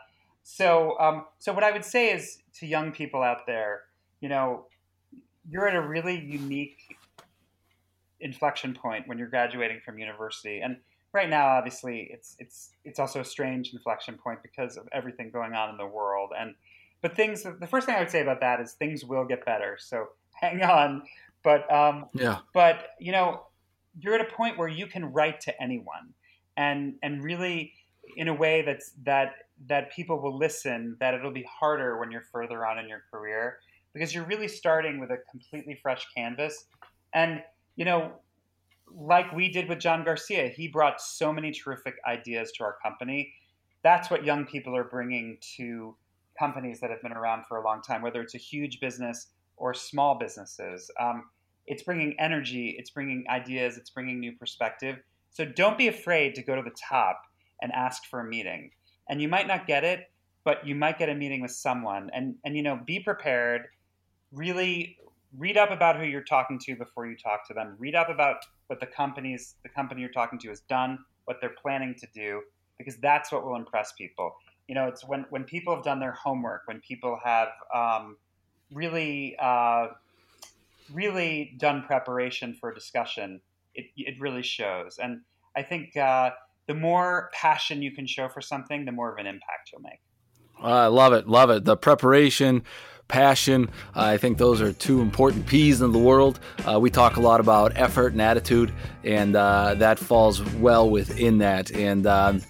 so, um, so what I would say is to young people out there, you know, you're at a really unique inflection point when you're graduating from university. And right now, obviously it's, it's, it's also a strange inflection point because of everything going on in the world. And, But things, the first thing I would say about that is things will get better. So hang on. But, um, yeah. but you know, you're at a point where you can write to anyone and, and really in a way that's, that, that people will listen, that it'll be harder when you're further on in your career because you're really starting with a completely fresh canvas. And, you know, like we did with John Garcia, he brought so many terrific ideas to our company. That's what young people are bringing to companies that have been around for a long time, whether it's a huge business or small businesses. Um, it's bringing energy, it's bringing ideas, it's bringing new perspective. So don't be afraid to go to the top and ask for a meeting. And you might not get it, but you might get a meeting with someone. And, and you know, be prepared. Really read up about who you're talking to before you talk to them. Read up about what the companies, the company you're talking to has done, what they're planning to do, because that's what will impress people. You know, it's when, when people have done their homework, when people have um, really, uh, really done preparation for a discussion, it it really shows. And I think uh, the more passion you can show for something, the more of an impact you'll make. I uh, love it. Love it. The preparation, passion. Uh, I think those are two important P's in the world. Uh, we talk a lot about effort and attitude, and uh, that falls well within that. And um,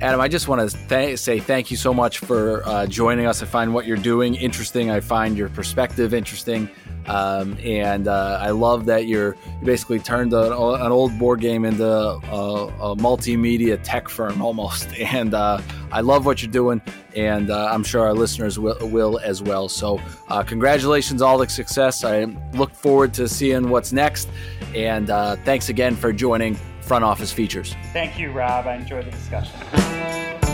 Adam, I just want to th- say thank you so much for uh, joining us. I find what you're doing interesting. I find your perspective interesting. Um, and uh, I love that you're you basically turned a, an old board game into a, a multimedia tech firm almost. And uh, I love what you're doing, and uh, I'm sure our listeners will, will as well. So uh, congratulations, all the success. I look forward to seeing what's next. And uh, thanks again for joining Front Office Features. Thank you, Rob. I enjoyed the discussion.